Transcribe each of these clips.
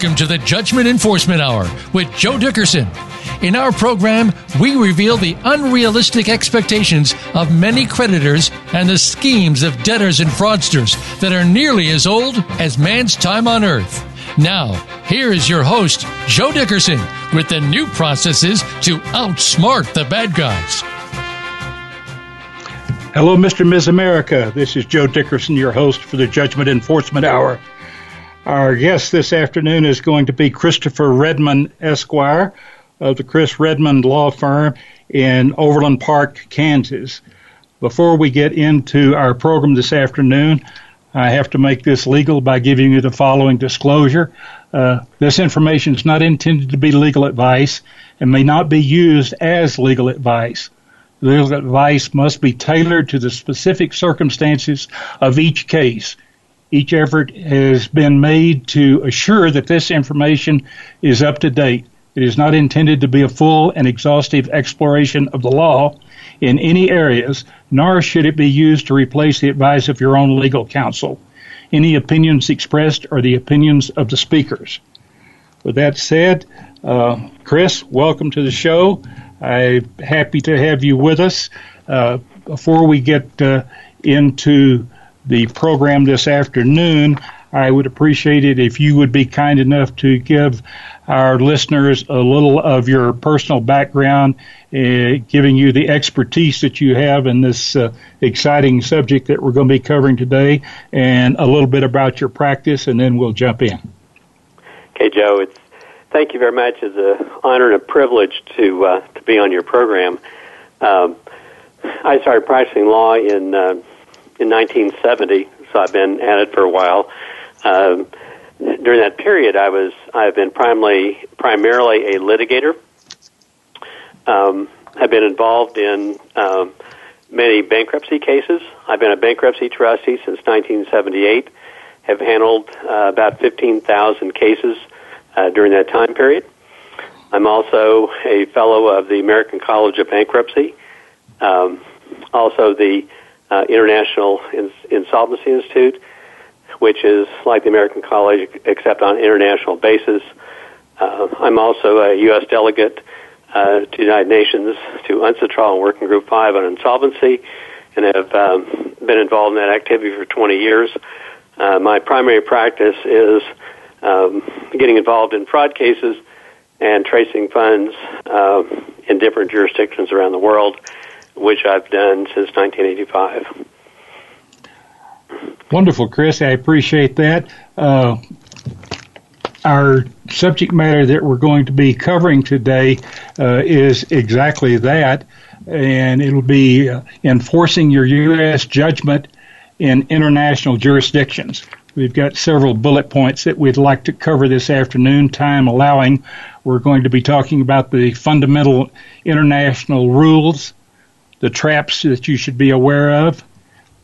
Welcome to the Judgment Enforcement Hour with Joe Dickerson. In our program, we reveal the unrealistic expectations of many creditors and the schemes of debtors and fraudsters that are nearly as old as man's time on earth. Now, here is your host, Joe Dickerson, with the new processes to outsmart the bad guys. Hello, Mr. and Ms. America. This is Joe Dickerson, your host for the Judgment Enforcement Hour. Our guest this afternoon is going to be Christopher Redmond, Esquire, of the Chris Redmond Law Firm in Overland Park, Kansas. Before we get into our program this afternoon, I have to make this legal by giving you the following disclosure. This information is not intended to be legal advice and may not be used as legal advice. Legal advice must be tailored to the specific circumstances of each case. Each effort has been made to assure that this information is up to date. It is not intended to be a full and exhaustive exploration of the law in any areas, nor should it be used to replace the advice of your own legal counsel. Any opinions expressed are the opinions of the speakers. With that said, Chris, welcome to the show. I'm happy to have you with us. Before we get into the program this afternoon, I would appreciate it if you would be kind enough to give our listeners a little of your personal background, giving you the expertise that you have in this exciting subject that we're going to be covering today, and a little bit about your practice, and then we'll jump in. Okay, Joe, thank you very much. It's an honor and a privilege to be on your program. I started practicing law in 1970, so I've been at it for a while. During that period, I've been primarily a litigator. I've been involved in many bankruptcy cases. I've been a bankruptcy trustee since 1978. Have handled about 15,000 cases during that time period. I'm also a fellow of the American College of Bankruptcy. Also the International Insolvency Institute, which is like the American College except on an international basis. I'm also a U.S. delegate to the United Nations, to UNCITRAL and Working Group 5 on Insolvency, and have been involved in that activity for 20 years. My primary practice is getting involved in fraud cases and tracing funds in different jurisdictions around the world, which I've done since 1985. Wonderful, Chris. I appreciate that. Our subject matter that we're going to be covering today is exactly that, and it'll be enforcing your U.S. judgment in international jurisdictions. We've got several bullet points that we'd like to cover this afternoon, time allowing. We're going to be talking about the fundamental international rules, the traps that you should be aware of.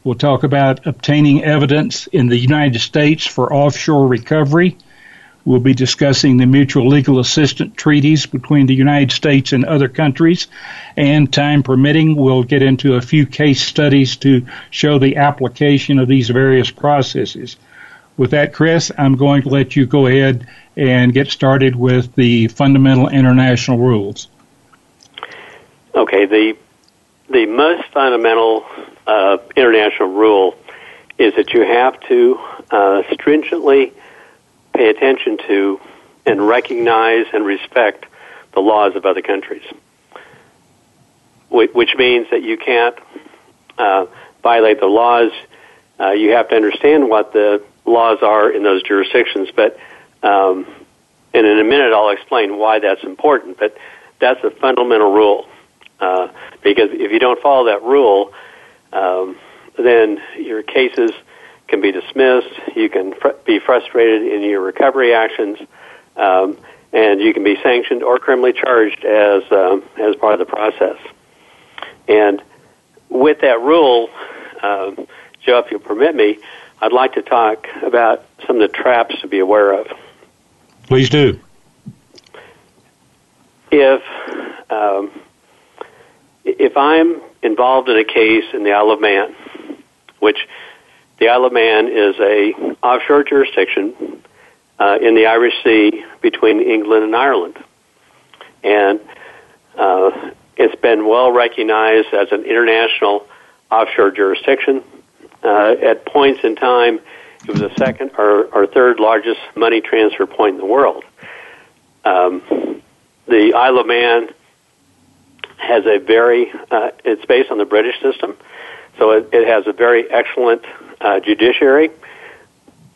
We'll talk about obtaining evidence in the United States for offshore recovery. We'll be discussing the mutual legal assistance treaties between the United States and other countries. And time permitting, we'll get into a few case studies to show the application of these various processes. With that, Chris, I'm going to let you go ahead and get started with the fundamental international rules. Okay, The most fundamental international rule is that you have to stringently pay attention to and recognize and respect the laws of other countries, which means that you can't violate the laws. You have to understand what the laws are in those jurisdictions, but and in a minute I'll explain why that's important, but that's a fundamental rule. Because if you don't follow that rule, then your cases can be dismissed, you can be frustrated in your recovery actions, and you can be sanctioned or criminally charged as part of the process. And with that rule, Joe, if you'll permit me, I'd like to talk about some of the traps to be aware of. Please do. If I'm involved in a case in the Isle of Man, which the Isle of Man is a offshore jurisdiction in the Irish Sea between England and Ireland. And it's been well recognized as an international offshore jurisdiction. At points in time, it was the second or third largest money transfer point in the world. The Isle of Man has a very, it's based on the British system, so it has a very excellent judiciary.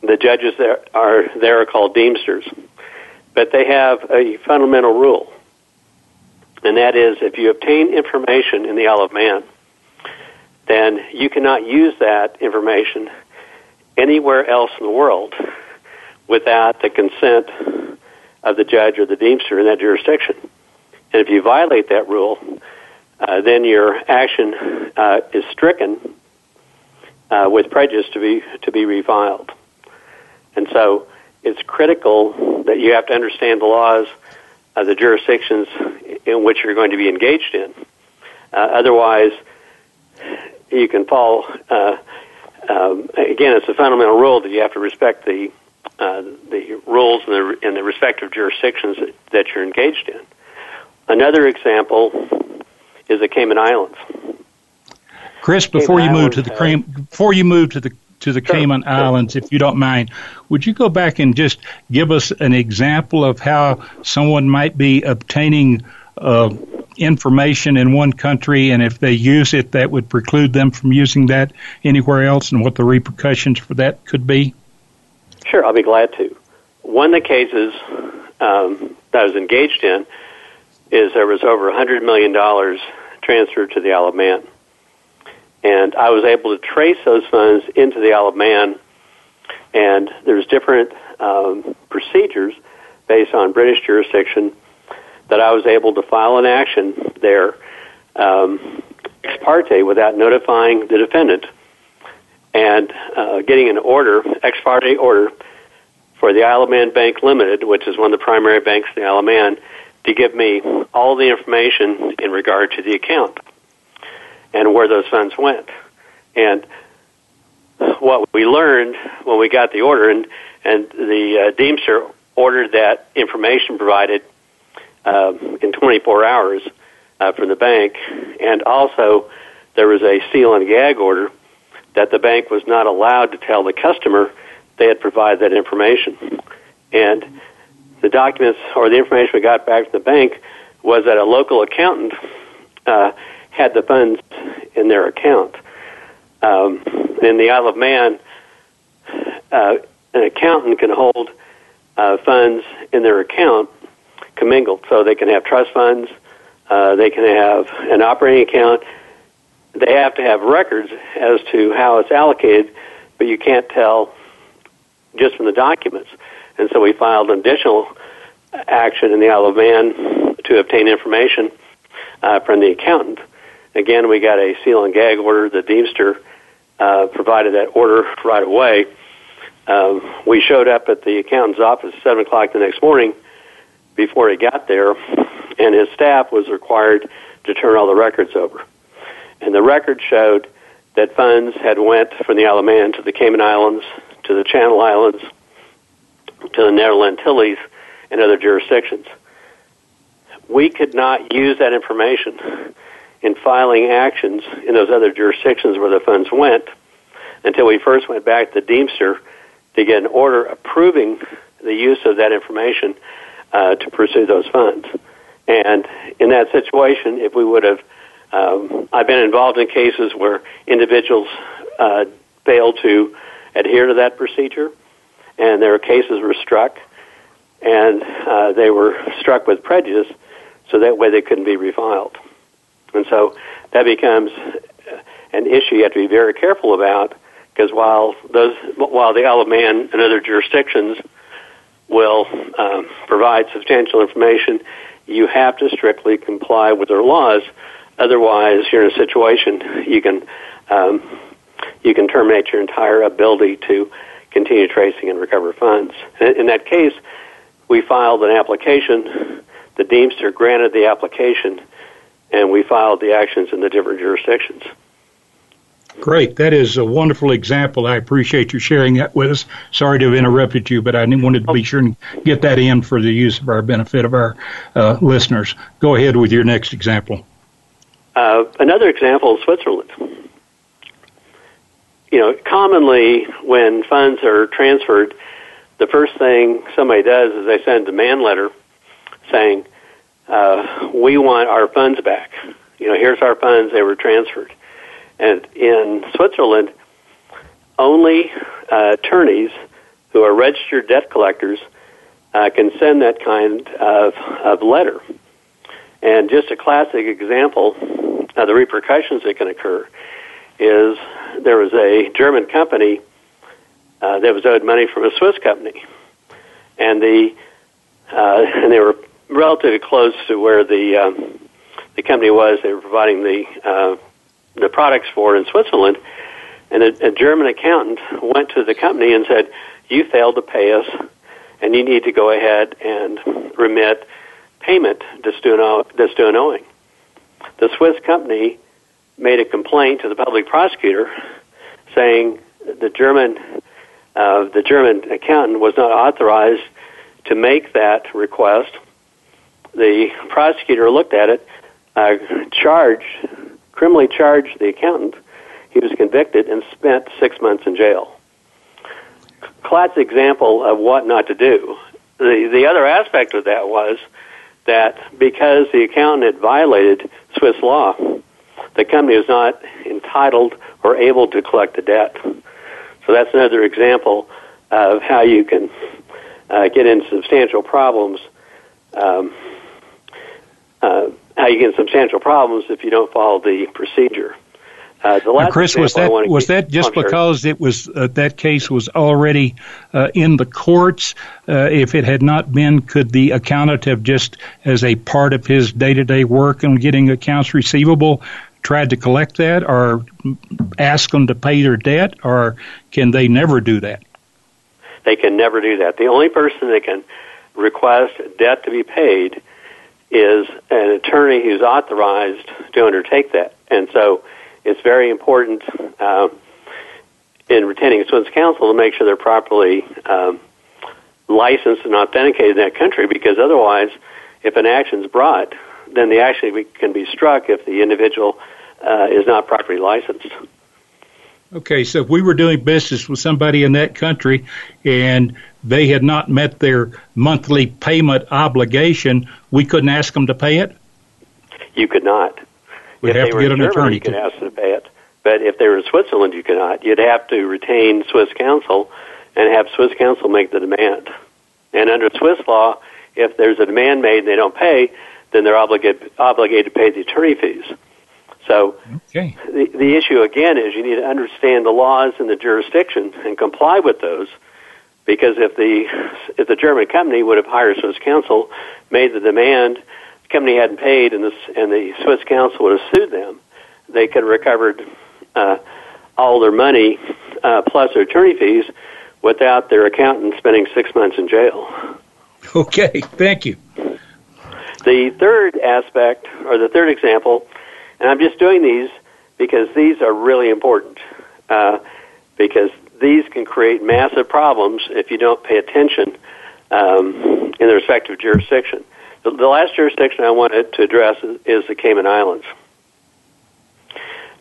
The judges there are called Deemsters, but they have a fundamental rule, and that is if you obtain information in the Isle of Man, then you cannot use that information anywhere else in the world without the consent of the judge or the Deemster in that jurisdiction. And if you violate that rule, then your action is stricken with prejudice to be refiled. And so it's critical that you have to understand the laws of the jurisdictions in which you're going to be engaged in. Otherwise, you can fall. Again, it's a fundamental rule that you have to respect the rules in the respective jurisdictions that you're engaged in. Another example is the Cayman Islands. Chris, before you move to the sure, Cayman Islands, if you don't mind, would you go back and just give us an example of how someone might be obtaining information in one country, and if they use it, that would preclude them from using that anywhere else, and what the repercussions for that could be? Sure, I'll be glad to. One of the cases that I was engaged in is there was over $100 million transferred to the Isle of Man, and I was able to trace those funds into the Isle of Man, and there's different procedures based on British jurisdiction that I was able to file an action there ex parte without notifying the defendant and getting an order, ex parte order, for the Isle of Man Bank Limited, which is one of the primary banks in the Isle of Man, to give me all the information in regard to the account and where those funds went. And what we learned when we got the order, and the Deemster ordered that information provided in 24 hours from the bank, and also there was a seal and gag order that the bank was not allowed to tell the customer they had provided that information. And the documents or the information we got back from the bank was that a local accountant had the funds in their account. In the Isle of Man, an accountant can hold funds in their account commingled. So they can have trust funds, they can have an operating account. They have to have records as to how it's allocated, but you can't tell just from the documents. And so we filed an additional action in the Isle of Man to obtain information from the accountant. Again, we got a seal and gag order. The Deemster provided that order right away. We showed up at the accountant's office at 7 o'clock the next morning before he got there, and his staff was required to turn all the records over. And the record showed that funds had went from the Isle of Man to the Cayman Islands, to the Channel Islands, to the Netherlands Antilles, and other jurisdictions. We could not use that information in filing actions in those other jurisdictions where the funds went until we first went back to the Deemster to get an order approving the use of that information to pursue those funds. And in that situation, if we would have, I've been involved in cases where individuals failed to adhere to that procedure, and their cases were struck, and they were struck with prejudice, so that way they couldn't be refiled. And so that becomes an issue you have to be very careful about, because while the Isle of Man and other jurisdictions will provide substantial information, you have to strictly comply with their laws. Otherwise, you're in a situation you can terminate your entire ability to continue tracing and recover funds. In that case, we filed an application. The Deemster granted the application, and we filed the actions in the different jurisdictions. Great. That is a wonderful example. I appreciate you sharing that with us. Sorry to have interrupted you, but I wanted to be sure and get that in for the use of our benefit of our listeners. Go ahead with your next example. Another example, Switzerland. You know, commonly when funds are transferred, the first thing somebody does is they send a demand letter saying, we want our funds back. You know, here's our funds, they were transferred. And in Switzerland, only attorneys who are registered debt collectors can send that kind of letter. And just a classic example of the repercussions that can occur is there was a German company that was owed money from a Swiss company. And and they were relatively close to where the company was they were providing the products for in Switzerland, and a German accountant went to the company and said, you failed to pay us, and you need to go ahead and remit payment to Stuinoing. The Swiss company made a complaint to the public prosecutor saying the German accountant was not authorized to make that request. The prosecutor looked at it, criminally charged the accountant. He was convicted and spent 6 months in jail. Classic example of what not to do. The other aspect of that was that because the accountant had violated Swiss law, the company was not entitled or able to collect the debt. So that's another example of how you can get into substantial problems. How you get substantial problems if you don't follow the procedure. Chris, was that just because it was that case was already in the courts? If it had not been, could the accountant have just, as a part of his day-to-day work on getting accounts receivable, tried to collect that, or ask them to pay their debt, or can they never do that? They can never do that. The only person that can request debt to be paid is an attorney who's authorized to undertake that. And so it's very important in retaining Swiss counsel to make sure they're properly licensed and authenticated in that country, because otherwise, if an action's brought, then the action can be struck if the individual is not properly licensed. Okay, so if we were doing business with somebody in that country and they had not met their monthly payment obligation, we couldn't ask them to pay it? You could not. We'd have to get an attorney. You could ask them to pay it. But if they were in Switzerland, you could not. You'd have to retain Swiss counsel and have Swiss counsel make the demand. And under Swiss law, if there's a demand made and they don't pay, then they're obligated to pay the attorney fees. So the issue, again, is you need to understand the laws in the jurisdiction and comply with those, because if the German company would have hired Swiss counsel, made the demand, the company hadn't paid, and the Swiss counsel would have sued them, they could have recovered all their money plus their attorney fees without their accountant spending 6 months in jail. Okay, thank you. The third aspect, or the third example, and I'm just doing these because these are really important, because these can create massive problems if you don't pay attention in the respective jurisdiction. The last jurisdiction I wanted to address is the Cayman Islands.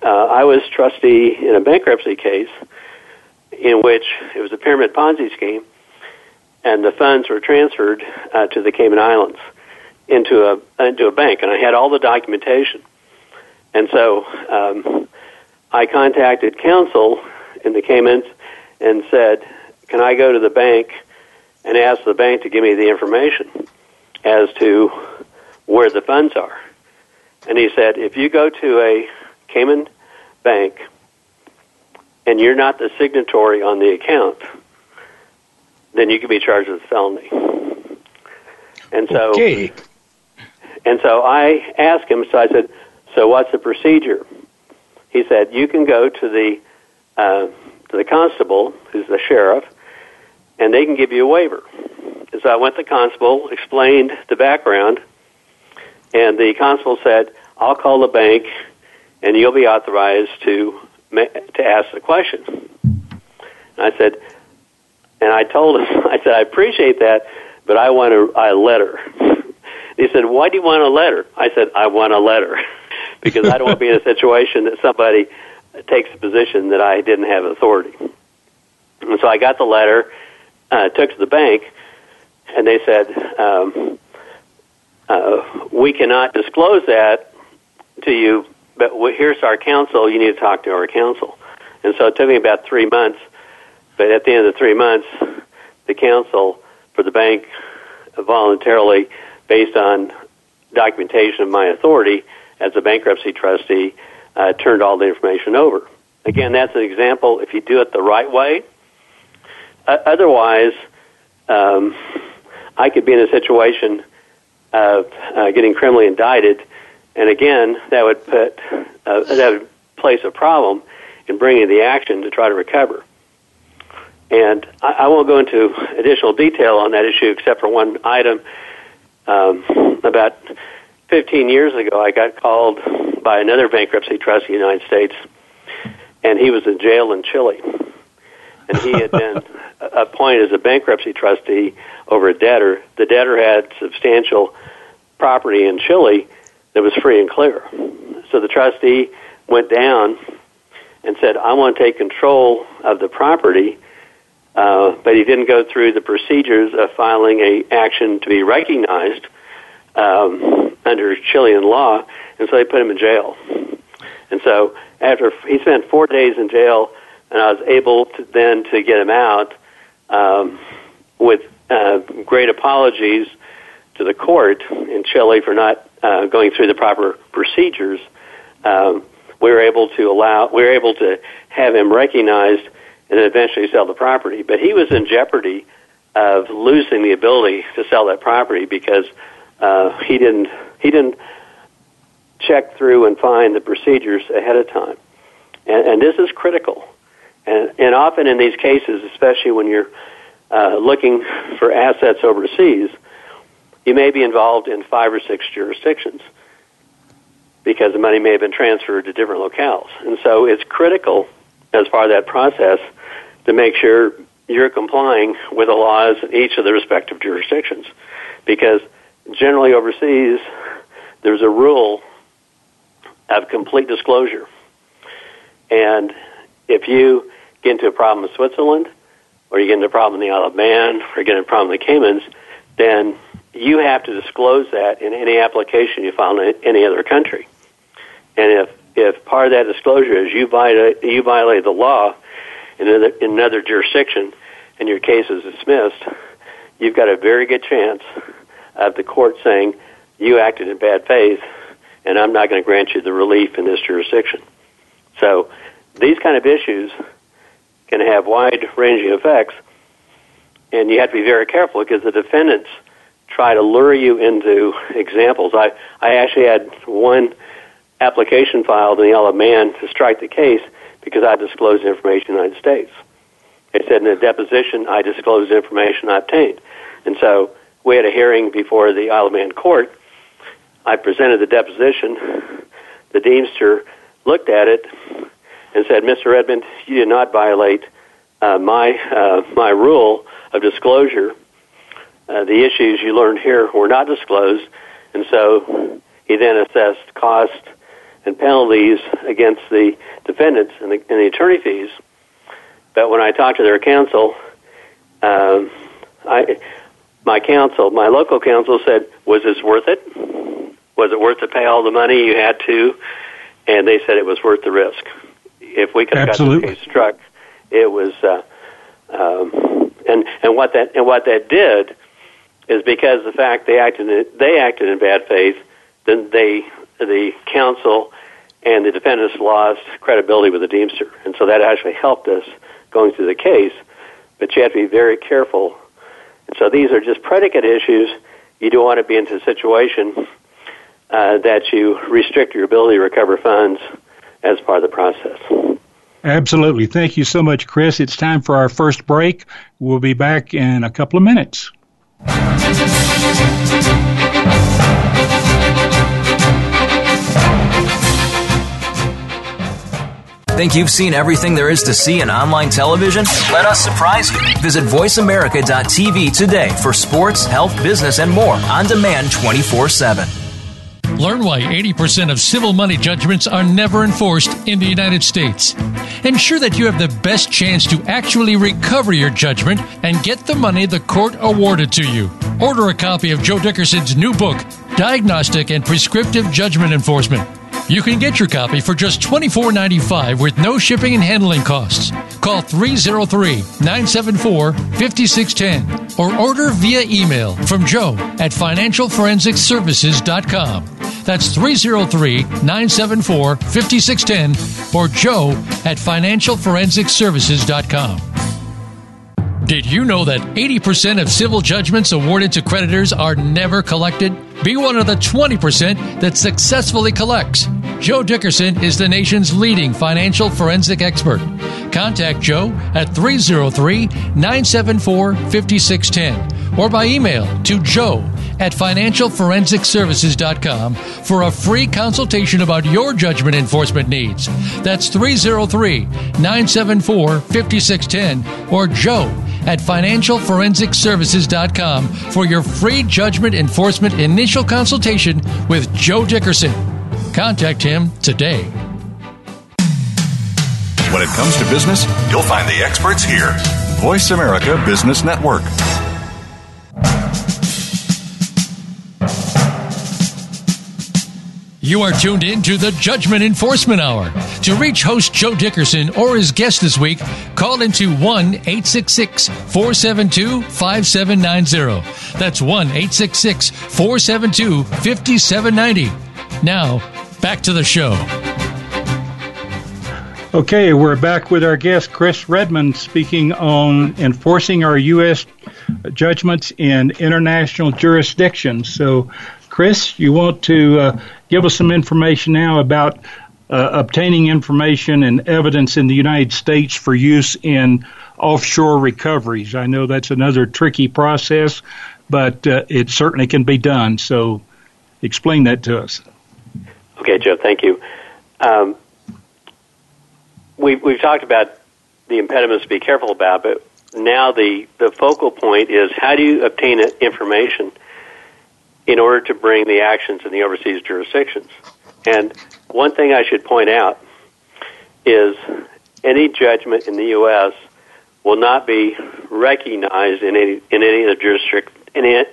I was trustee in a bankruptcy case in which it was a pyramid Ponzi scheme, and the funds were transferred to the Cayman Islands into a bank, and I had all the documentation. And so I contacted counsel in the Caymans and said, can I go to the bank and ask the bank to give me the information as to where the funds are? And he said, if you go to a Cayman bank and you're not the signatory on the account, then you can be charged with a felony. And so, I asked him, so I said, so what's the procedure? He said, you can go to the constable, who's the sheriff, and they can give you a waiver. And so I went to the constable, explained the background, and the constable said, I'll call the bank, and you'll be authorized to to ask the question. And I told him, I appreciate that, but I want a letter. He said, why do you want a letter? I said, I want a letter because I don't want to be in a situation that somebody takes a position that I didn't have authority. And so I got the letter, took to the bank, and they said, we cannot disclose that to you, but here's our counsel. You need to talk to our counsel. And so it took me about 3 months, but at the end of the 3 months, the counsel for the bank voluntarily, based on documentation of my authority as a bankruptcy trustee, turned all the information over. Again, that's an example if you do it the right way. Otherwise, I could be in a situation of getting criminally indicted, and again, that would place a problem in bringing the action to try to recover. And I won't go into additional detail on that issue except for one item. About 15 years ago, I got called by another bankruptcy trustee in the United States, and he was in jail in Chile. And he had been appointed as a bankruptcy trustee over a debtor. The debtor had substantial property in Chile that was free and clear. So the trustee went down and said, I want to take control of the property, but he didn't go through the procedures of filing an action to be recognized under Chilean law, and so they put him in jail. And so after he spent 4 days in jail, and I was able to get him out with great apologies to the court in Chile for not going through the proper procedures. We were able to have him recognized and then eventually sell the property. But he was in jeopardy of losing the ability to sell that property because he didn't check through and find the procedures ahead of time. And this is critical. And often in these cases, especially when you're looking for assets overseas, you may be involved in 5 or 6 jurisdictions because the money may have been transferred to different locales. And so it's critical as part of that process to make sure you're complying with the laws in each of the respective jurisdictions because generally overseas, there's a rule of complete disclosure. And if you get into a problem in Switzerland, or you get into a problem in the Isle of Man, or you get into a problem in the Caymans, then you have to disclose that in any application you file in any other country. And if part of that disclosure is you violate the law in another jurisdiction and your case is dismissed, you've got a very good chance of the court saying, you acted in bad faith, and I'm not going to grant you the relief in this jurisdiction. So these kind of issues can have wide-ranging effects, and you have to be very careful because the defendants try to lure you into examples. I actually had one application filed in the Isle of Man to strike the case because I disclosed information in the United States. It said in a deposition, I disclosed information I obtained. And so we had a hearing before the Isle of Man court. I presented the deposition. The Deemster looked at it and said, Mr. Redmond, you did not violate my rule of disclosure. The issues you learned here were not disclosed. And so he then assessed cost and penalties against the defendants and the attorney fees. But when I talked to their counsel, my local counsel said, was this worth it? Was it worth to pay all the money you had to? And they said it was worth the risk. If we could have got the case struck, it was, and what that did is because the fact they acted in bad faith, then the counsel and the defendants lost credibility with the Deemster, and so that actually helped us going through the case. But you have to be very careful. And so these are just predicate issues. You don't want to be into a situation that you restrict your ability to recover funds as part of the process. Absolutely. Thank you so much, Chris. It's time for our first break. We'll be back in a couple of minutes. Think you've seen everything there is to see in online television? Let us surprise you. Visit voiceamerica.tv today for sports, health, business, and more on demand 24/7. Learn why 80% of civil money judgments are never enforced in the United States. Ensure that you have the best chance to actually recover your judgment and get the money the court awarded to you. Order a copy of Joe Dickerson's new book, Diagnostic and Prescriptive Judgment Enforcement. You can get your copy for just $24.95 with no shipping and handling costs. Call 303-974-5610 or order via email from Joe at financialforensicservices.com. That's 303-974-5610 or Joe at financialforensicservices.com. Did you know that 80% of civil judgments awarded to creditors are never collected? Be one of the 20% that successfully collects. Joe Dickerson is the nation's leading financial forensic expert. Contact Joe at 303-974-5610 or by email to joe at financialforensicservices.com for a free consultation about your judgment enforcement needs. That's 303-974-5610 or joe at financialforensicservices.com for your free judgment enforcement initial consultation with Joe Dickerson. Contact him today. When it comes to business, you'll find the experts here. Voice America Business Network. You are tuned in to the Judgment Enforcement Hour. To reach host Joe Dickerson or his guest this week, call into 1-866-472-5790. That's 1-866-472-5790. Now, back to the show. Okay, we're back with our guest, Chris Redmond, speaking on enforcing our U.S. judgments in international jurisdictions. So, Chris, you want to give us some information now about obtaining information and evidence in the United States for use in offshore recoveries. I know that's another tricky process, but it certainly can be done. So explain that to us. Okay, Joe, thank you. We've talked about the impediments to be careful about, but now the focal point is how do you obtain information in order to bring the actions in the overseas jurisdictions. And one thing I should point out is any judgment in the U.S. will not be recognized in any other jurisdiction in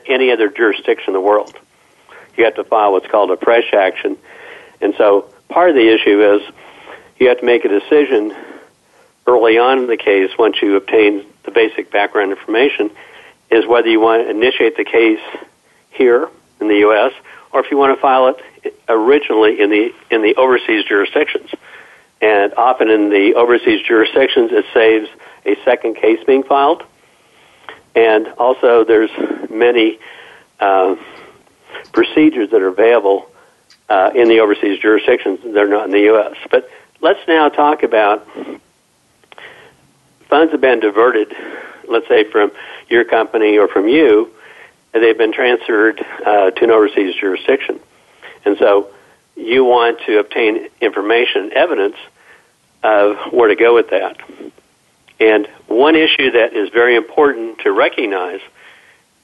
the world. You have to file what's called a fresh action. And so part of the issue is you have to make a decision early on in the case once you obtain the basic background information is whether you want to initiate the case here in the U.S., or if you want to file it originally in the overseas jurisdictions. And often in the overseas jurisdictions, it saves a second case being filed. And also there's many procedures that are available in the overseas jurisdictions that are not in the U.S. But let's now talk about funds have been diverted, let's say from your company or from you, and they've been transferred to an overseas jurisdiction. And so you want to obtain information, evidence of where to go with that. And one issue that is very important to recognize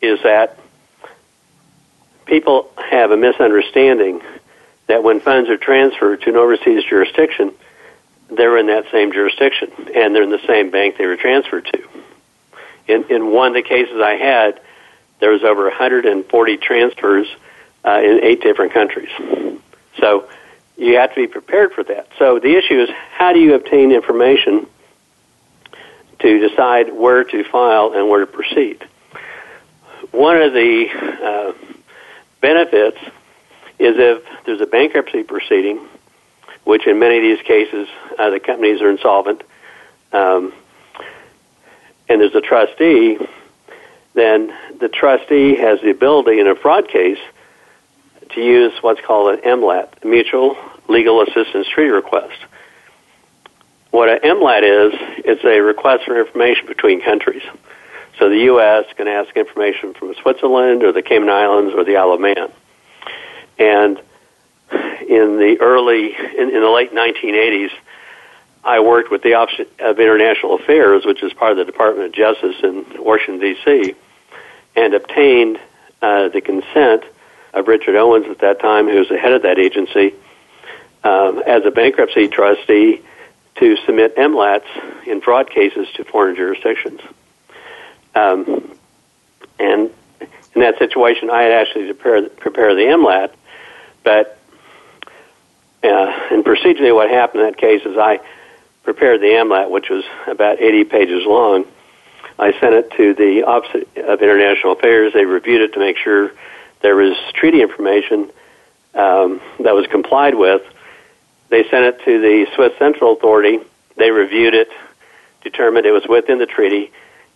is that people have a misunderstanding that when funds are transferred to an overseas jurisdiction, they're in that same jurisdiction, and they're in the same bank they were transferred to. In one of the cases I had, there was over 140 transfers in 8 different countries. So you have to be prepared for that. So the issue is how do you obtain information to decide where to file and where to proceed? One of the benefits is if there's a bankruptcy proceeding, which in many of these cases the companies are insolvent, and there's a trustee, then the trustee has the ability in a fraud case to use what's called an MLAT, Mutual Legal Assistance Treaty Request. What an MLAT is, it's a request for information between countries. So the U.S. can ask information from Switzerland or the Cayman Islands or the Isle of Man. And in the late 1980s, I worked with the Office of International Affairs, which is part of the Department of Justice in Washington, D.C., and obtained the consent of Richard Owens at that time, who was the head of that agency, as a bankruptcy trustee to submit MLATs in fraud cases to foreign jurisdictions. And in that situation, I had actually to prepare the MLAT, but and procedurally what happened in that case is I prepared the MLAT, which was about 80 pages long. I sent it to the Office of International Affairs. They reviewed it to make sure there was treaty information that was complied with. They sent it to the Swiss Central Authority. They reviewed it, determined it was within the treaty,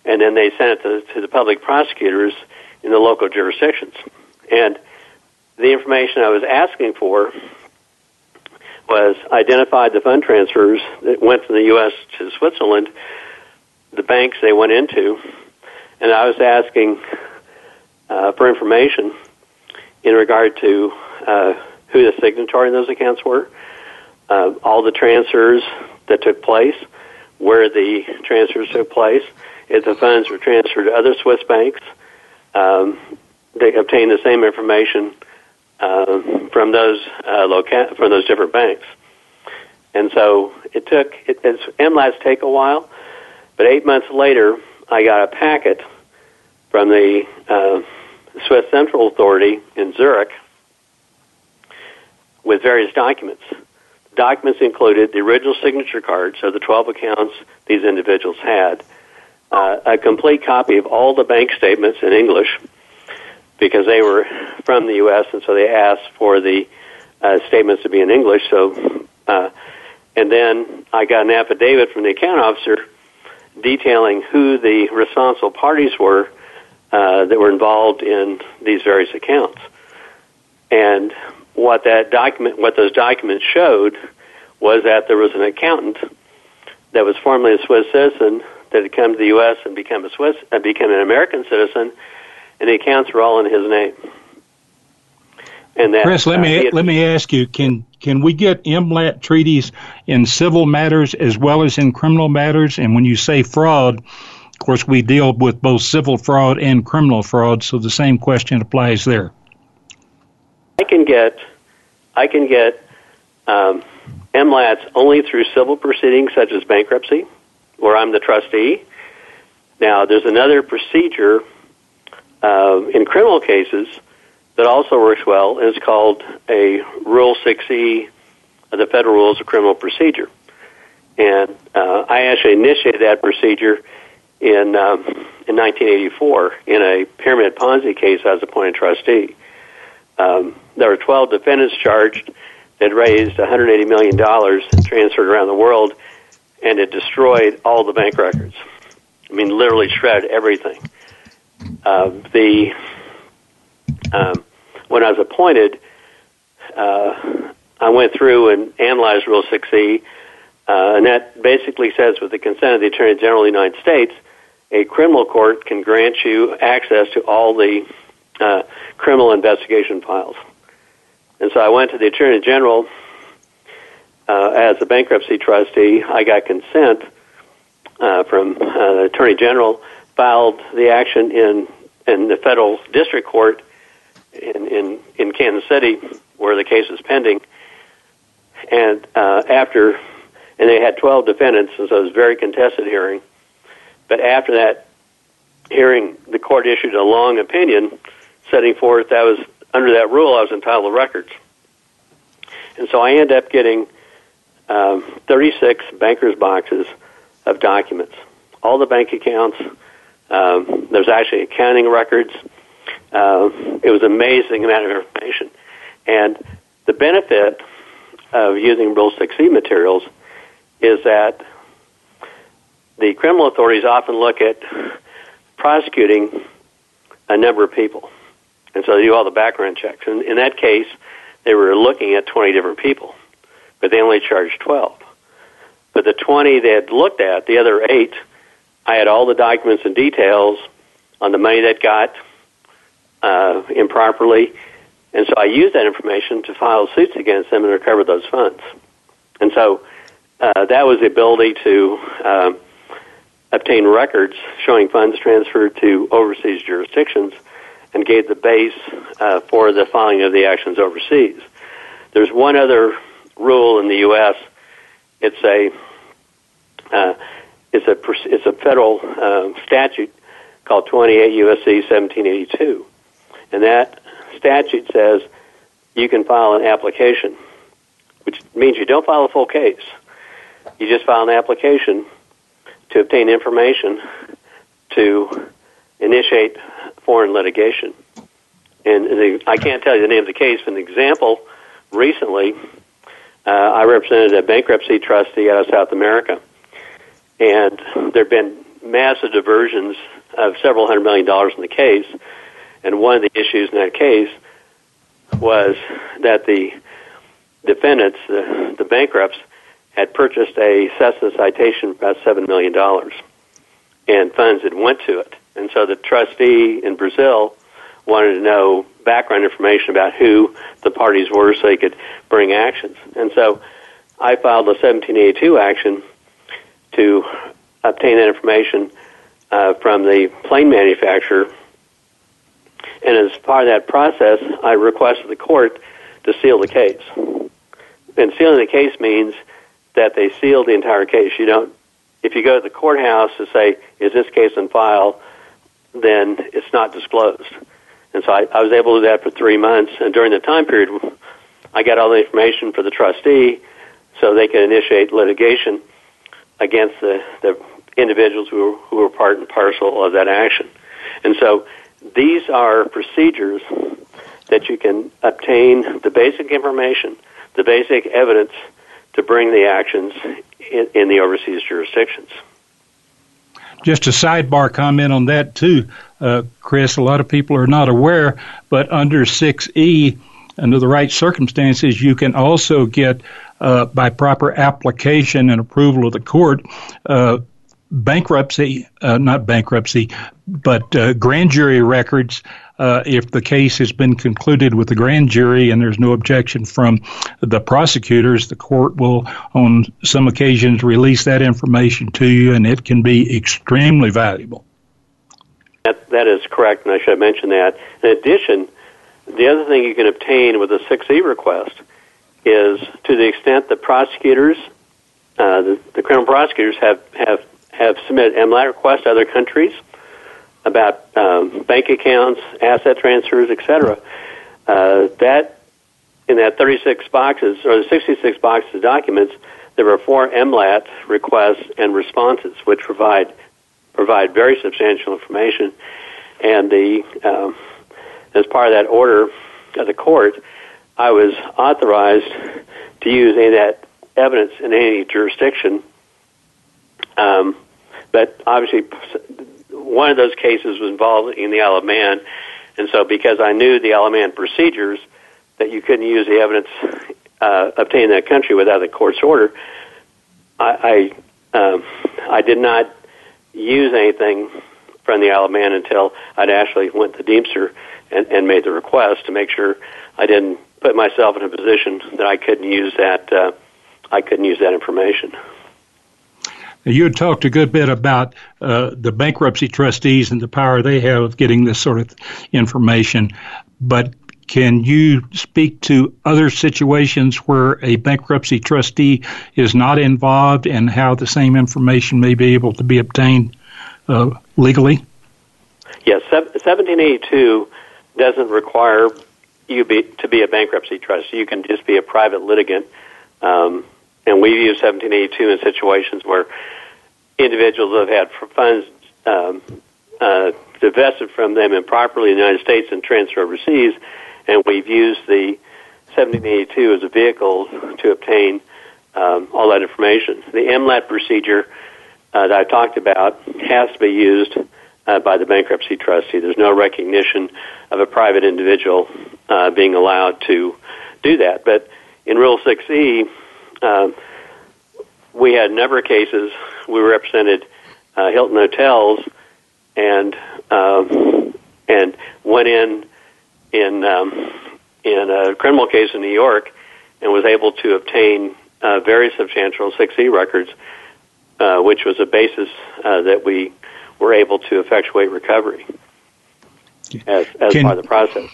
and then they sent it to the public prosecutors in the local jurisdictions. And the information I was asking for was identified the fund transfers that went from the U.S. to Switzerland, the banks they went into, and I was asking for information in regard to who the signatory in those accounts were, all the transfers that took place, where the transfers took place, if the funds were transferred to other Swiss banks. They obtained the same information from those different banks. And so it took, MLATs take a while, but 8 months later, I got a packet from the Swiss Central Authority in Zurich with various documents. The documents included the original signature cards of the 12 accounts these individuals had, a complete copy of all the bank statements in English because they were from the U.S., and so they asked for the statements to be in English. So, and then I got an affidavit from the account officer detailing who the responsible parties were that were involved in these various accounts. And what those documents showed was that there was an accountant that was formerly a Swiss citizen that had come to the U.S. and become an American citizen, and the accounts were all in his name. And that, Chris, let me ask you: can we get MLAT treaties in civil matters as well as in criminal matters? And when you say fraud, of course, we deal with both civil fraud and criminal fraud, so the same question applies there. I can get MLATs only through civil proceedings such as bankruptcy, where I'm the trustee. Now, there's another procedure in criminal cases that also works well, and it's called a Rule 6E of the Federal Rules of Criminal Procedure. And I actually initiated that procedure in 1984 in a pyramid Ponzi case. I was appointed trustee. There were 12 defendants charged that raised $180 million and transferred around the world, and it destroyed all the bank records. I mean, literally shredded everything. When I was appointed, I went through and analyzed Rule 6E, and that basically says, with the consent of the Attorney General of the United States, a criminal court can grant you access to all the criminal investigation files. And so I went to the Attorney General as a bankruptcy trustee. I got consent from the Attorney General, filed the action in the federal district court in Kansas City, where the case was pending, and they had 12 defendants, and so it was a very contested hearing. But after that hearing, the court issued a long opinion setting forth that was under that rule I was entitled to records, and so I ended up getting 36 bankers' boxes of documents, all the bank accounts. There's actually accounting records. It was an amazing amount of information. And the benefit of using Rule 6E materials is that the criminal authorities often look at prosecuting a number of people. And so they do all the background checks. And in that case, they were looking at 20 different people, but they only charged 12. But the 20 they had looked at, the other 8, I had all the documents and details on the money that got improperly, and so I used that information to file suits against them and recover those funds. And so That was the ability to obtain records showing funds transferred to overseas jurisdictions and gave the base for the filing of the actions overseas. There's one other rule in the U.S. It's a federal statute called 28 U.S.C. 1782, and that statute says you can file an application, which means you don't file a full case. You just file an application to obtain information to initiate foreign litigation. And I can't tell you the name of the case, but an example, recently, I represented a bankruptcy trustee out of South America, and there have been massive diversions of several $100 million in the case, and one of the issues in that case was that the defendants, the bankrupts, had purchased a Cessna citation for about $7 million, and funds had went to it. And so the trustee in Brazil wanted to know background information about who the parties were so he could bring actions. And so I filed a 1782 action to obtain that information from the plane manufacturer. And as part of that process, I requested the court to seal the case. And sealing the case means that they seal the entire case. You don't, if you go to the courthouse to say, is this case on file, then it's not disclosed. And so I was able to do that for 3 months, and during the time period, I got all the information for the trustee so they could initiate litigation against the individuals who were part and parcel of that action. And so these are procedures that you can obtain the basic information, the basic evidence to bring the actions in the overseas jurisdictions. Just a sidebar comment on that, too, Chris. A lot of people are not aware, but under 6E, under the right circumstances, you can also get, by proper application and approval of the court, grand jury records, if the case has been concluded with the grand jury and there's no objection from the prosecutors, the court will on some occasions release that information to you, and it can be extremely valuable. That is correct, and I should have mentioned that. In addition, the other thing you can obtain with a 6E request is, to the extent the prosecutors, the criminal prosecutors have submitted MLAT requests to other countries about bank accounts, asset transfers, etc. That in that 36 boxes or the 66 boxes of documents, there were 4 MLAT requests and responses, which provide very substantial information. And as part of that order of the court, I was authorized to use any of that evidence in any jurisdiction. But obviously, one of those cases was involved in the Isle of Man, and so because I knew the Isle of Man procedures, that you couldn't use the evidence obtained in that country without the court's order, I did not use anything from the Isle of Man until I'd actually went to Deemster and made the request to make sure I didn't put myself in a position that I couldn't use that information. You had talked a good bit about the bankruptcy trustees and the power they have of getting this sort of information, but can you speak to other situations where a bankruptcy trustee is not involved and how the same information may be able to be obtained legally? Yes, 1782 doesn't require you to be a bankruptcy trustee. You can just be a private litigant. And we've used 1782 in situations where individuals have had funds divested from them improperly in the United States and transferred overseas, and we've used the 1782 as a vehicle to obtain all that information. The MLAT procedure that I talked about has to be used by the bankruptcy trustee. There's no recognition of a private individual being allowed to do that. But in Rule 6E, we had a number of cases. We represented Hilton Hotels and went in a criminal case in New York and was able to obtain very substantial 6E records, which was a basis that we were able to effectuate recovery as part of the process.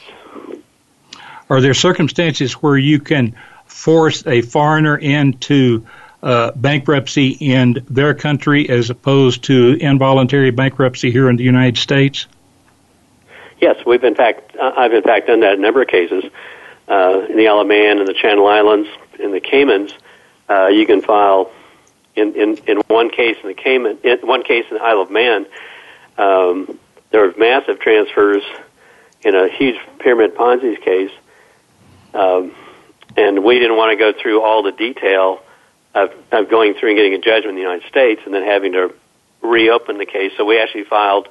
Are there circumstances where you can force a foreigner into bankruptcy in their country as opposed to involuntary bankruptcy here in the United States? Yes, I've in fact done that in a number of cases. In the Isle of Man, in the Channel Islands, in the Caymans, you can file in one case in the Cayman, in one case in the Isle of Man. There were massive transfers in a huge pyramid Ponzi case, and we didn't want to go through all the detail of going through and getting a judgment in the United States and then having to reopen the case. So we actually filed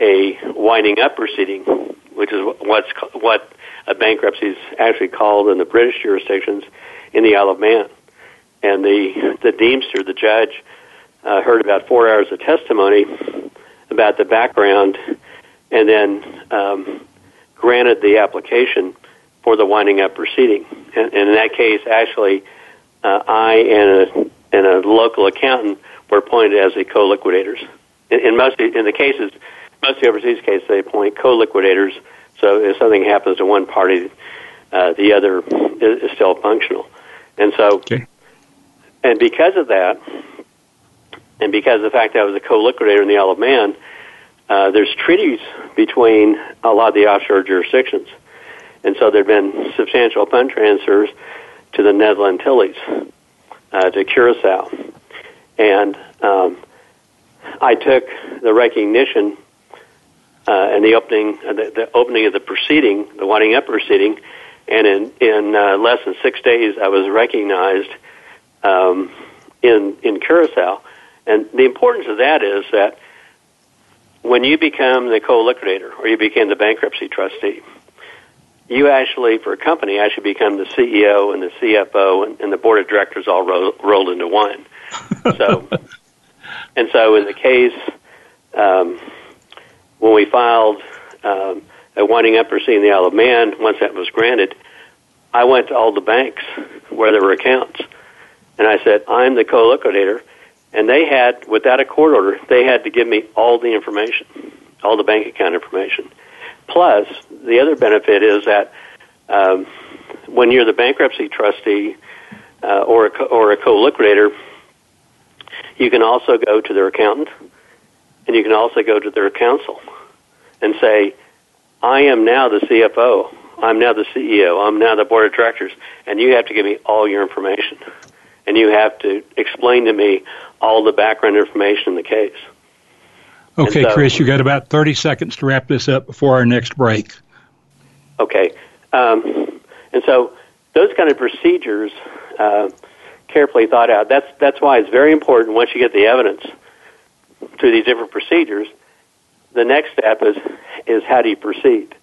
a winding up proceeding, which is what a bankruptcy is actually called in the British jurisdictions, in the Isle of Man. And the Deemster, the judge, heard about 4 hours of testimony about the background, and then granted the application for the winding up proceeding. And in that case, actually, I and a local accountant were appointed as the co-liquidators. In most of the overseas cases, they appoint co-liquidators, so if something happens to one party, the other is still functional. And so, and because of that, and because of the fact that I was a co-liquidator in the Isle of Man, there's treaties between a lot of the offshore jurisdictions. And so there have been substantial fund transfers to the Netherlands Antilles, to Curacao. And I took the recognition and the opening of the proceeding, the winding up proceeding, and in less than 6 days, I was recognized in Curacao. And the importance of that is that when you become the co-liquidator or you became the bankruptcy trustee, you actually, for a company, actually become the CEO and the CFO and the board of directors all rolled into one. So, and so in the case, when we filed a winding up proceeding in the Isle of Man, once that was granted, I went to all the banks where there were accounts, and I said, I'm the co-liquidator, and they had, without a court order, they had to give me all the information, all the bank account information. Plus, the other benefit is that when you're the bankruptcy trustee or a co-liquidator, you can also go to their accountant and you can also go to their counsel and say, I am now the CFO, I'm now the CEO, I'm now the board of directors, and you have to give me all your information. And you have to explain to me all the background information in the case. Okay, so, Chris, you got about 30 seconds to wrap this up before our next break. Okay. And so those kind of procedures, carefully thought out, that's why it's very important once you get the evidence to these different procedures, the next step is how do you proceed?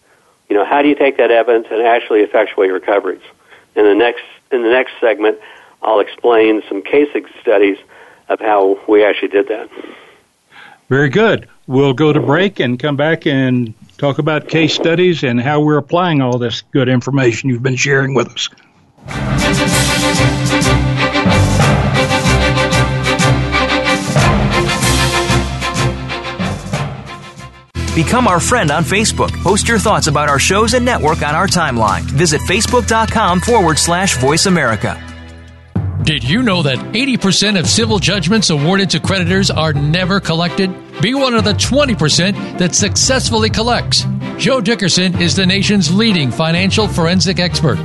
You know, how do you take that evidence and actually effectuate recoveries? In the next segment, I'll explain some case studies of how we actually did that. Very good. We'll go to break and come back and talk about case studies and how we're applying all this good information you've been sharing with us. Become our friend on Facebook. Post your thoughts about our shows and network on our timeline. Visit Facebook.com/Voice America. Did you know that 80% of civil judgments awarded to creditors are never collected? Be one of the 20% that successfully collects. Joe Dickerson is the nation's leading financial forensic expert.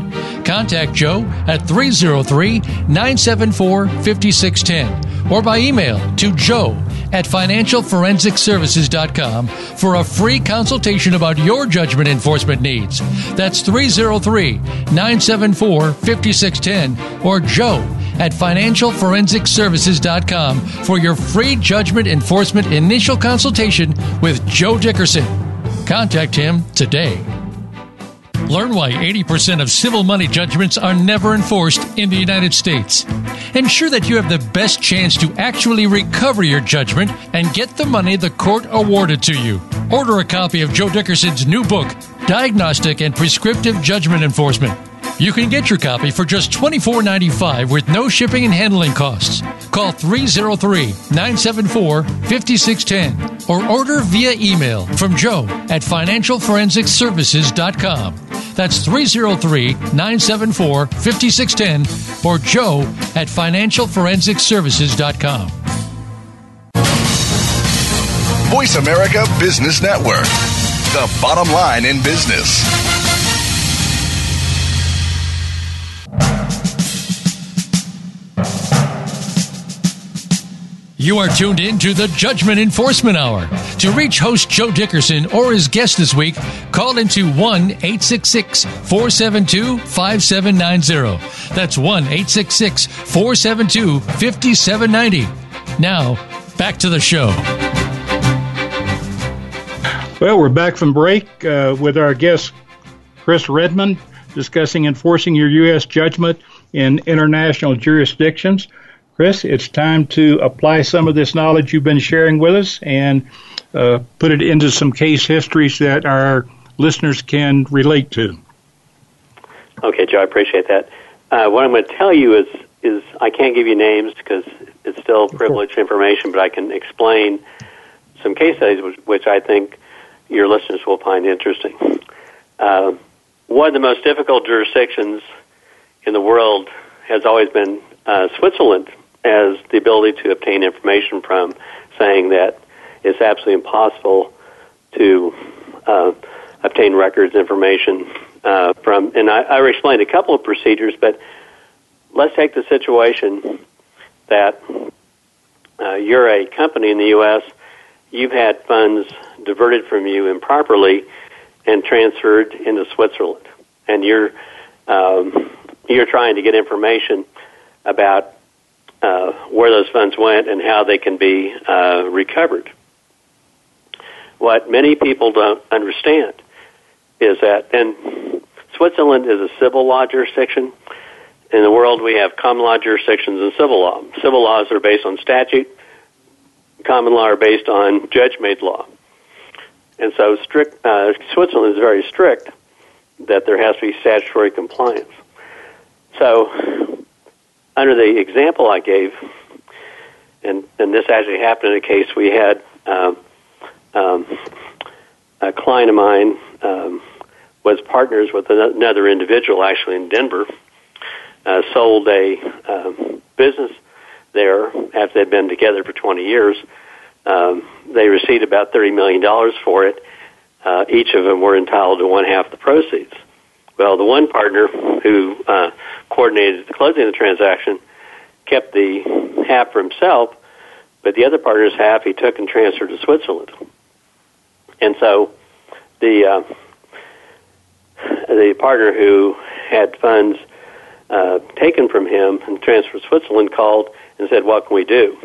Contact Joe at 303-974-5610 or by email to joe@financialforensicservices.com for a free consultation about your judgment enforcement needs. That's 303-974-5610 or joe@financialforensicservices.com for your free judgment enforcement initial consultation with Joe Dickerson. Contact him today. Learn why 80% of civil money judgments are never enforced in the United States. Ensure that you have the best chance to actually recover your judgment and get the money the court awarded to you. Order a copy of Joe Dickerson's new book, Diagnostic and Prescriptive Judgment Enforcement. You can get your copy for just $24.95 with no shipping and handling costs. Call 303-974-5610 or order via email from Joe at financialforensicservices.com. That's 303-974-5610 or Joe at financialforensicservices.com. Voice America Business Network, the bottom line in business. You are tuned in to the Judgment Enforcement Hour. To reach host Joe Dickerson or his guest this week, call into 1-866-472-5790. That's 1-866-472-5790. Now, back to the show. Well, we're back from break with our guest, Chris Redmond, discussing enforcing your U.S. judgment in international jurisdictions. Chris, it's time to apply some of this knowledge you've been sharing with us and put it into some case histories that our listeners can relate to. Okay, Joe, I appreciate that. What I'm going to tell you is I can't give you names because it's still privileged information, but I can explain some case studies which I think your listeners will find interesting. One of the most difficult jurisdictions in the world has always been Switzerland, as the ability to obtain information from, saying that it's absolutely impossible to obtain records information from. And I explained a couple of procedures, but let's take the situation that you're a company in the U.S., you've had funds diverted from you improperly and transferred into Switzerland, and you're trying to get information about where those funds went and how they can be recovered. What many people don't understand is that, and Switzerland is a civil law jurisdiction. In the world, we have common law jurisdictions and civil law. Civil laws are based on statute. Common law are based on judge-made law. And so Switzerland is very strict that there has to be statutory compliance. So under the example I gave, and this actually happened in a case we had, a client of mine was partners with another individual, actually in Denver, sold a business there after they'd been together for 20 years. They received about $30 million for it. Each of them were entitled to one half the proceeds. Well, the one partner who coordinated the closing of the transaction kept the half for himself, but the other partner's half he took and transferred to Switzerland. And so the partner who had funds taken from him and transferred to Switzerland called and said, "What can we do?"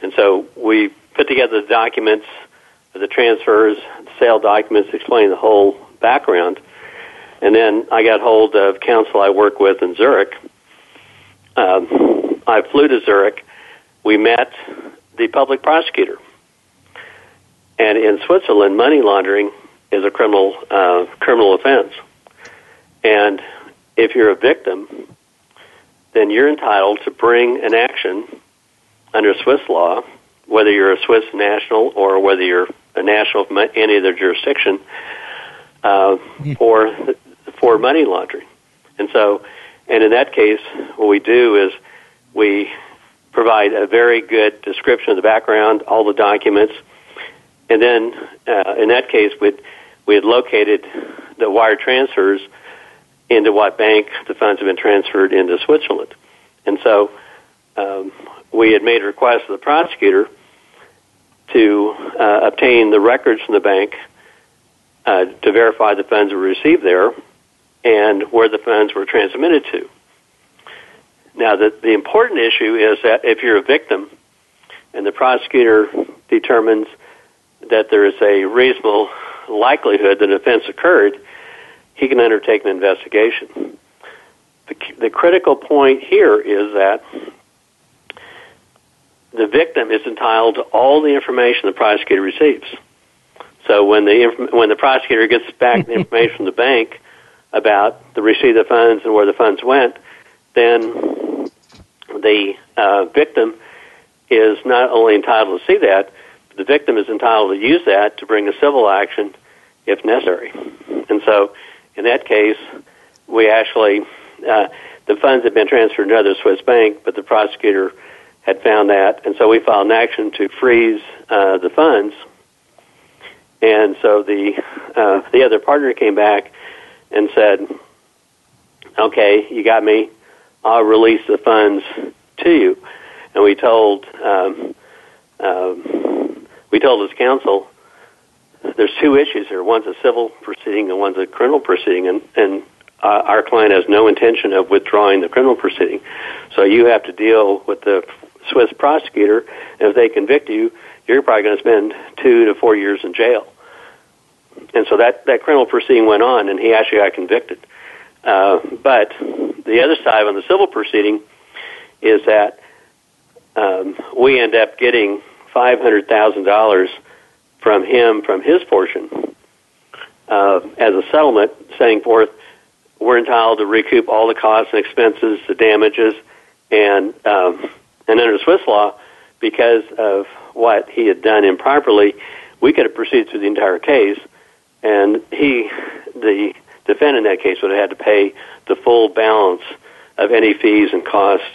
And so we put together the documents, the transfers, the sale documents, explaining the whole background. And then I got hold of counsel I work with in Zurich. I flew to Zurich. We met the public prosecutor. And in Switzerland, money laundering is a criminal offense. And if you're a victim, then you're entitled to bring an action under Swiss law, whether you're a Swiss national or whether you're a national from any other jurisdiction, for money laundering. And so, and in that case, what we do is we provide a very good description of the background, all the documents, and then in that case, we had located the wire transfers into what bank the funds have been transferred into Switzerland. And so we had made a request to the prosecutor to obtain the records from the bank to verify the funds were received there and where the funds were transmitted to. Now, the important issue is that if you're a victim and the prosecutor determines that there is a reasonable likelihood that an offense occurred, he can undertake an investigation. The critical point here is that the victim is entitled to all the information the prosecutor receives. So when the prosecutor gets back the information from the bank about the receipt of funds and where the funds went, then the victim is not only entitled to see that, but the victim is entitled to use that to bring a civil action if necessary. And so in that case, we actually, the funds had been transferred to another Swiss bank, but the prosecutor had found that, and so we filed an action to freeze the funds. And so the other partner came back and said, okay, you got me. I'll release the funds to you. And we told his counsel, there's two issues here. One's a civil proceeding and one's a criminal proceeding, and our client has no intention of withdrawing the criminal proceeding. So you have to deal with the Swiss prosecutor, and if they convict you, you're probably going to spend 2 to 4 years in jail. And so that criminal proceeding went on, and he actually got convicted. But the other side on the civil proceeding is that we end up getting $500,000 from him, from his portion, as a settlement, setting forth we're entitled to recoup all the costs and expenses, the damages, and under Swiss law, because of what he had done improperly, we could have proceeded through the entire case, and the defendant in that case would have had to pay the full balance of any fees and costs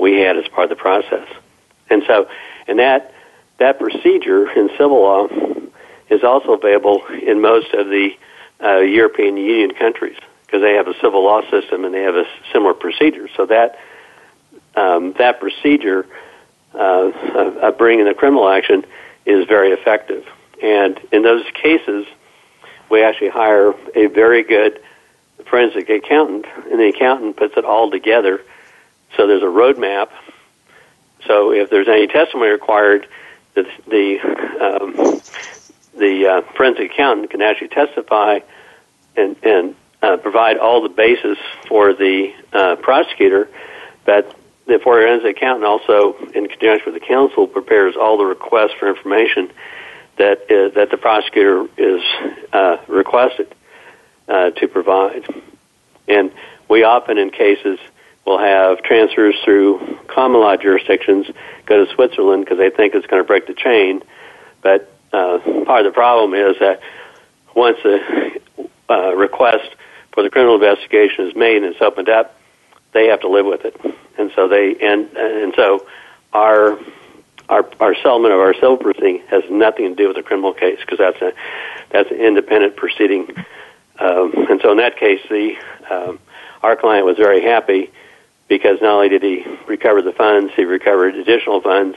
we had as part of the process. And so, and that procedure in civil law is also available in most of the European Union countries, because they have a civil law system and they have a similar procedure. So that procedure of bringing the criminal action is very effective. And in those cases, we actually hire a very good forensic accountant, and the accountant puts it all together. So there's a roadmap. So if there's any testimony required, the forensic accountant can actually testify and provide all the basis for the prosecutor, but the forensic accountant also, in conjunction with the counsel, prepares all the requests for information that the prosecutor is requested to provide. And we often, in cases, will have transfers through common law jurisdictions, go to Switzerland because they think it's going to break the chain. But part of the problem is that once the request for the criminal investigation is made and it's opened up, they have to live with it, and so so our settlement of our civil proceeding has nothing to do with the criminal case, because that's an independent proceeding, and so in that case, our client was very happy, because not only did he recover the funds, he recovered additional funds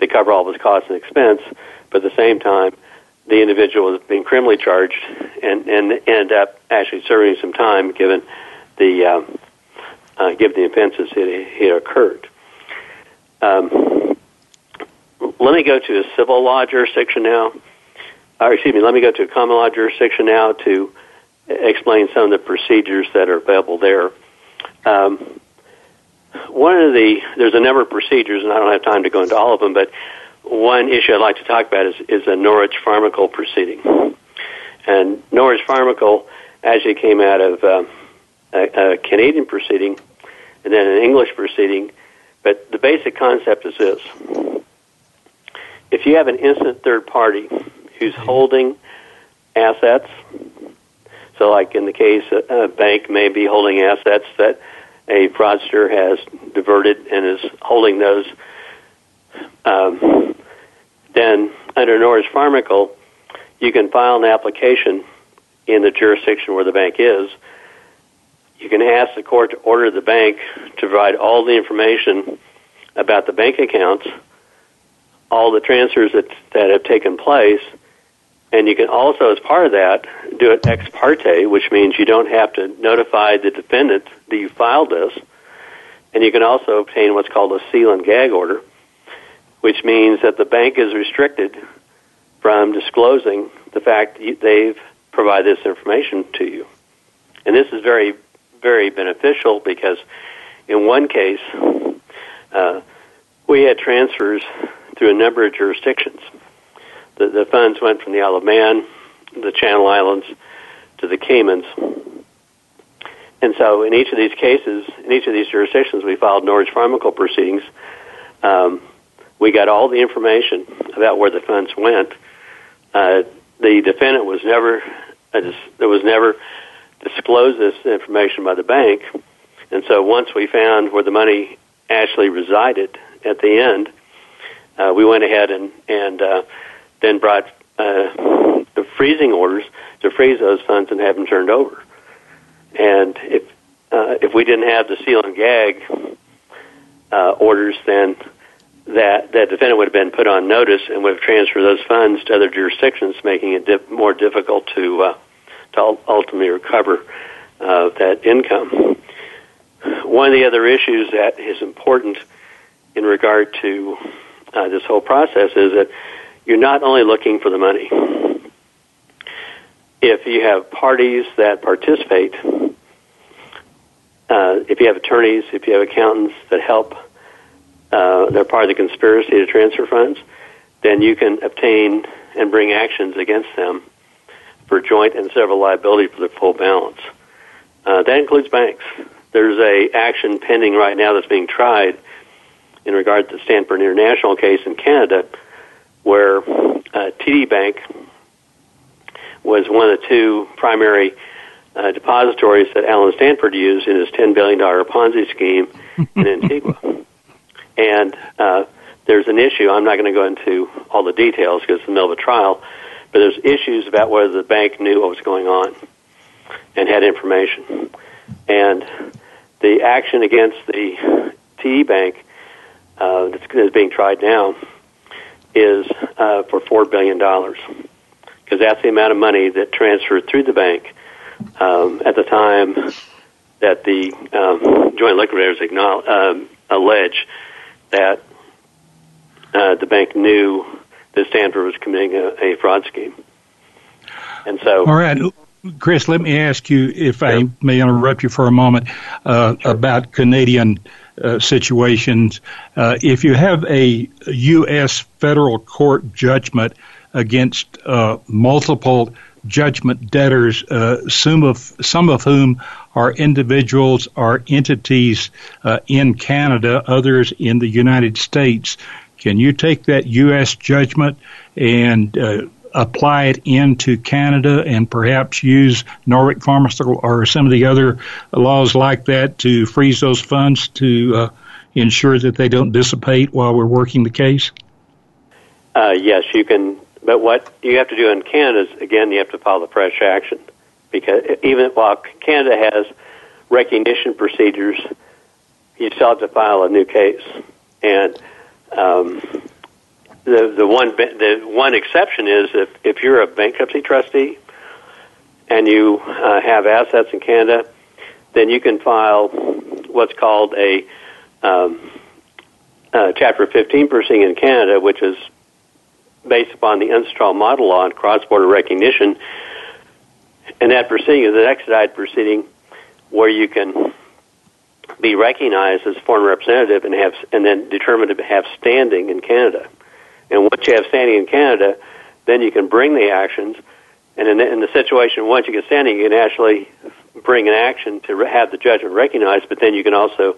to cover all of his costs and expense, but at the same time, the individual was being criminally charged and ended up actually serving some time given the offenses it occurred. Let me go to a civil law jurisdiction now. Let me go to a common law jurisdiction now to explain some of the procedures that are available there. There's a number of procedures, and I don't have time to go into all of them, but one issue I'd like to talk about is a Norwich Pharmacal proceeding. And Norwich Pharmacal actually came out of a Canadian proceeding and then an English proceeding, but the basic concept is this. If you have an innocent third party who's holding assets, so like in the case, a bank may be holding assets that a fraudster has diverted and is holding those, then under Norwich Pharmacal, you can file an application in the jurisdiction where the bank is. You can ask the court to order the bank to provide all the information about the bank accounts, all the transfers that have taken place, and you can also, as part of that, do it ex parte, which means you don't have to notify the defendant that you filed this, and you can also obtain what's called a seal and gag order, which means that the bank is restricted from disclosing the fact that they've provided this information to you. And this is very, very beneficial, because in one case, we had transfers through a number of jurisdictions. The funds went from the Isle of Man, the Channel Islands, to the Caymans, And so in each of these cases, in each of these jurisdictions, we filed Norwich Pharmacal proceedings. We got all the information about where the funds went. The defendant was never, there was never disclosed this information by the bank. And so once we found where the money actually resided at the end, we went ahead and then brought the freezing orders to freeze those funds and have them turned over. And if we didn't have the seal and gag orders, then that defendant would have been put on notice and would have transferred those funds to other jurisdictions, making it more difficult to ultimately recover that income. One of the other issues that is important in regard to this whole process is that you're not only looking for the money. If you have parties that participate, if you have attorneys, if you have accountants that help, they're part of the conspiracy to transfer funds, then you can obtain and bring actions against them for joint and several liability for the full balance. That includes banks. There's a action pending right now that's being tried in regard to the Stanford International case in Canada, where TD Bank was one of the two primary depositories that Alan Stanford used in his $10 billion Ponzi scheme in Antigua. And there's an issue. I'm not going to go into all the details because it's the middle of a trial, but there's issues about whether the bank knew what was going on and had information. And the action against the TD Bank that's being tried now is for $4 billion. Because that's the amount of money that transferred through the bank at the time that the joint liquidators allege that the bank knew that Stanford was committing a fraud scheme. And so, all right, Chris, let me ask you, if sure. I may interrupt you for a moment, sure. about Canadian situations. If you have a U.S. federal court judgment against multiple judgment debtors, some of whom are individuals or entities in Canada, others in the United States. Can you take that U.S. judgment and apply it into Canada and perhaps use Norwich Pharmacal or some of the other laws like that to freeze those funds to ensure that they don't dissipate while we're working the case? Yes, you can. But what you have to do in Canada is, again, you have to file a fresh action. Because even while Canada has recognition procedures, you still have to file a new case. And the one exception is if you're a bankruptcy trustee and you have assets in Canada, then you can file what's called a Chapter 15 proceeding in Canada, which is based upon the UNCITRAL Model Law and cross-border recognition. And that proceeding is an expedited proceeding where you can be recognized as foreign representative and then determined to have standing in Canada. And once you have standing in Canada, then you can bring the actions. And in the situation, once you get standing, you can actually bring an action to have the judgment recognized, but then you can also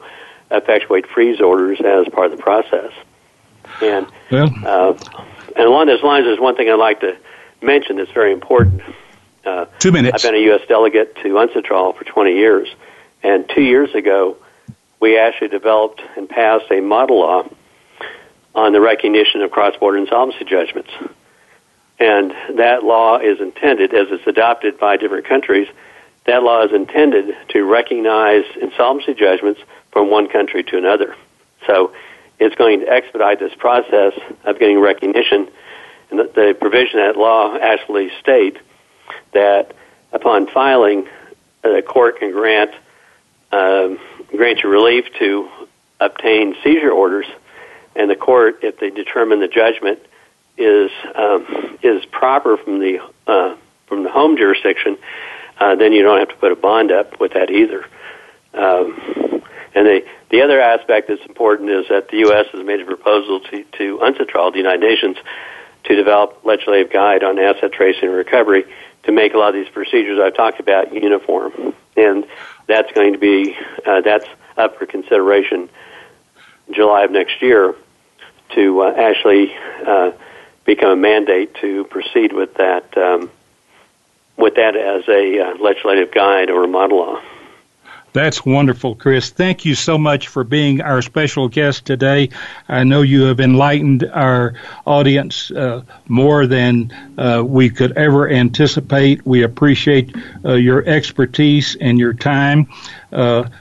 effectuate freeze orders as part of the process. And along those lines, there's one thing I'd like to mention that's very important. 2 minutes. I've been a U.S. delegate to UNCITRAL for 20 years. And 2 years ago, we actually developed and passed a model law on the recognition of cross-border insolvency judgments. And that law is intended, as it's adopted by different countries, that law is intended to recognize insolvency judgments from one country to another. So it's going to expedite this process of getting recognition. And the provision of that law actually states that upon filing, the court can grant you relief to obtain seizure orders. And the court, if they determine the judgment is proper from the home jurisdiction, then you don't have to put a bond up with that either. And the other aspect that's important is that the U.S. has made a proposal to UNCITRAL, the United Nations, to develop a legislative guide on asset tracing and recovery to make a lot of these procedures I've talked about uniform. And that's going to be, that's up for consideration July of next year to actually become a mandate to proceed with that as a legislative guide or a model law. That's wonderful, Chris. Thank you so much for being our special guest today. I know you have enlightened our audience more than we could ever anticipate. We appreciate your expertise and your time.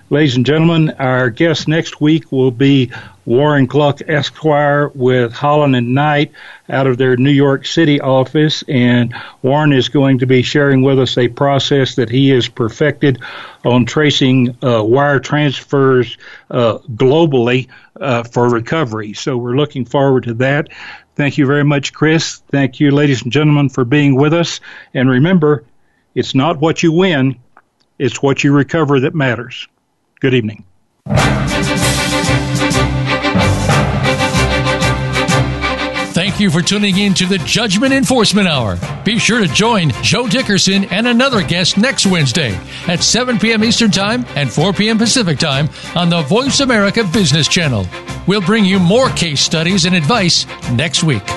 Ladies and gentlemen, our guest next week will be Warren Gluck, Esquire, with Holland & Knight out of their New York City office. And Warren is going to be sharing with us a process that he has perfected on tracing wire transfers globally for recovery. So we're looking forward to that. Thank you very much, Chris. Thank you, ladies and gentlemen, for being with us. And remember, it's not what you win, it's what you recover that matters. Good evening. Thank you for tuning in to the Judgment Enforcement Hour. Be sure to join Joe Dickerson and another guest next Wednesday at 7 p.m. Eastern Time and 4 p.m. Pacific Time on the Voice America Business Channel. We'll bring you more case studies and advice next week.